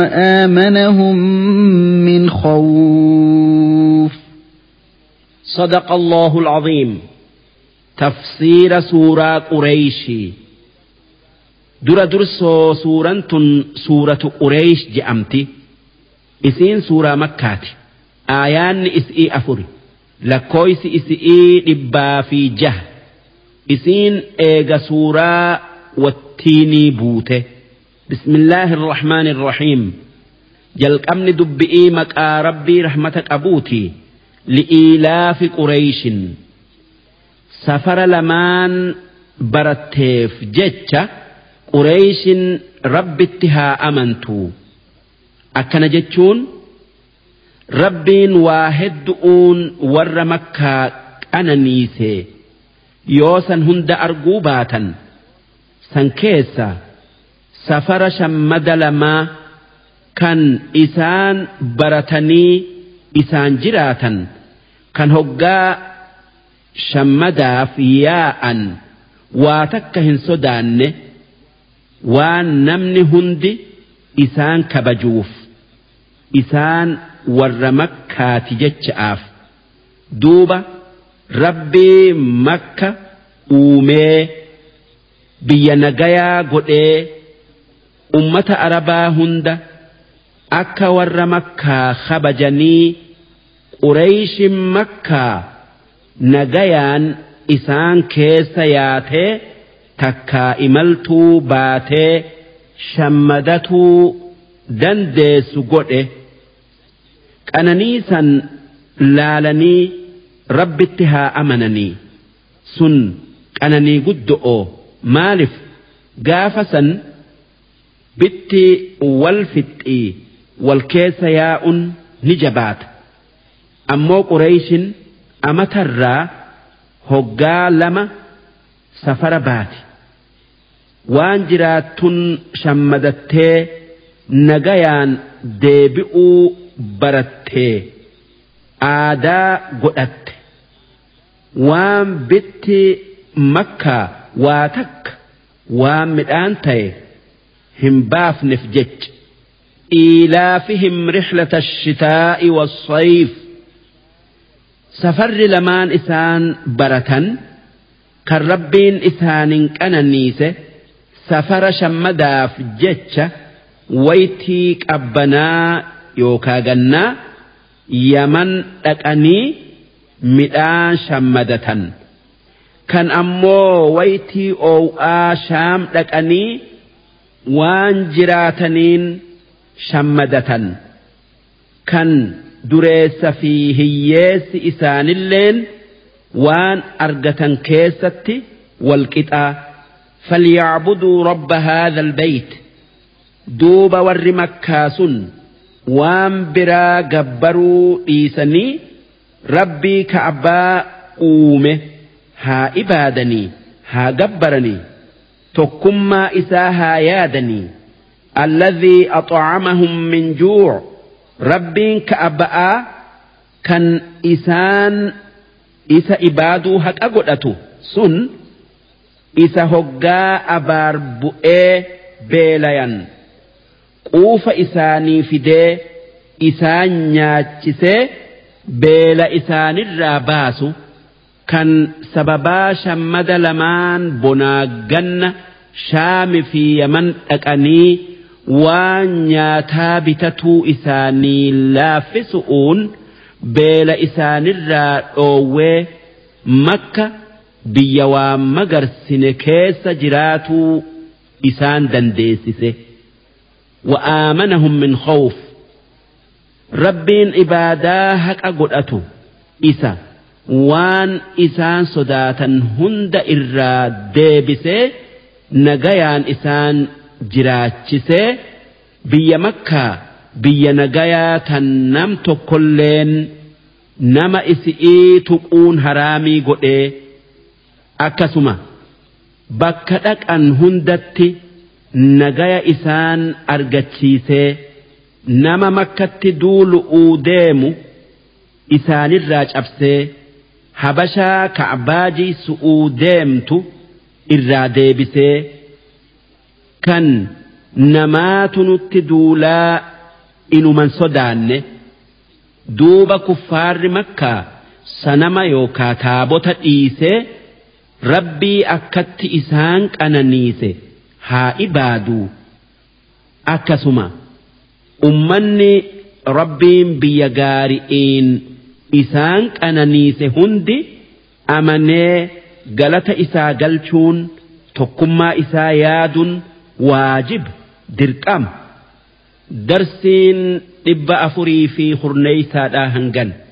وآمنهم من خوف. صدق الله العظيم. تفسير سورة قريش. درسو سورة قريش جأمتي إسين سورة مكة آيان إسئي أفري لكويس إسئي لبا في جه إسين إيغا سورة والتيني بوته. بسم الله الرحمن الرحيم. جلق أمن دبئي مكا ربي رحمتك أبوتي لإيلاف قريش سفر لمان برتيف جتة قريش رب اتها أمنتو أكنا جتون ربين واهدؤون ور مكة أنا نيسي يوسا هند أرقوباتا سنكيسا سفر شمد لما كان إسان برتني إسان جراتا كان هقا شمداف ياء واتكهن سودان ونمن هند إسان كبجوف إسان ورمكة تجتشاف دوبا ربي مكة أومي بيانقيا قدئ أمة أربا هند أكا ورمكة خبجني قريش مكة نجيان إسان كيسياته تكا إملتو باته شمدتو دندسو قده كأننيسا لالني رب اتها أمنني سن كأنني قدؤ مالف قافسا بتي والفتئي والكيسياء نجبات أمو قريش أما ترى هقا لما سفر باتي وانجرات شمدتي نقيان ديبئو برتي آدا قدت وان بتي مكة واتك وان مدانتي هم باف نفجج إيلافهم رحلة الشتاء والصيف سفر لمان إسان برتن كالربين إسان كان نيسة سفر شمدا في جتشة ويتيك أبنا يوكاغنا يمن أكاني مدان شمدة كان أمو ويتي أو آشام أكاني وانجراتنين شمدة كان دريس في هياس إسان اللين وان أرقة كيستي والكتاة فليعبدوا رب هذا البيت دوب والرمكاس وان برا قبروا إيساني ربي كعبا أومه ها إبادني ها قبرني تكما إساها يادني الذي أطعمهم من جوع ربين كأباء كان إسان إسا إبادو هك أقولتو سن إسا هقا أبار بؤي بيليان قوف إساني فدي إسان ياتشسي بيلا إسان الراباسو كان سببا شمد لمان بناقن شام في يمن أكاني وان ياتابتتو إساني لافسؤون بيل إسان الرأوه مكة بيوام مقرسن كيس جراتو إسان دنديسسه وآمنهم من خوف ربين إباداهك أقلأتو إسا وان إسان صداتا هند إرى ديبسه نقيان إسان جراچسه بيا مكة بيا نجاية نمت كلين نما إسئي تقون هرامي قد أكسما بكتك أن هندت نجاية إسان أرجتشيسي نما مكة دول أوديم إسان الراج أبسي حبشا كعباجي سؤوديمت الرادي بسي كان نمات نتدولا إنو من صدان دوب كفار مكة سنما يوكا تابوتا إيسي ربي أكت إسانك أنا نيسي ها إبادو أكسما أمني ربي بيقارئين إسانك أنا نيسي هندي أمني غلطة إسا قلشون تقمى إسا ياد واجب درقام درسين إبا أفري في خرنيسا لا هنغن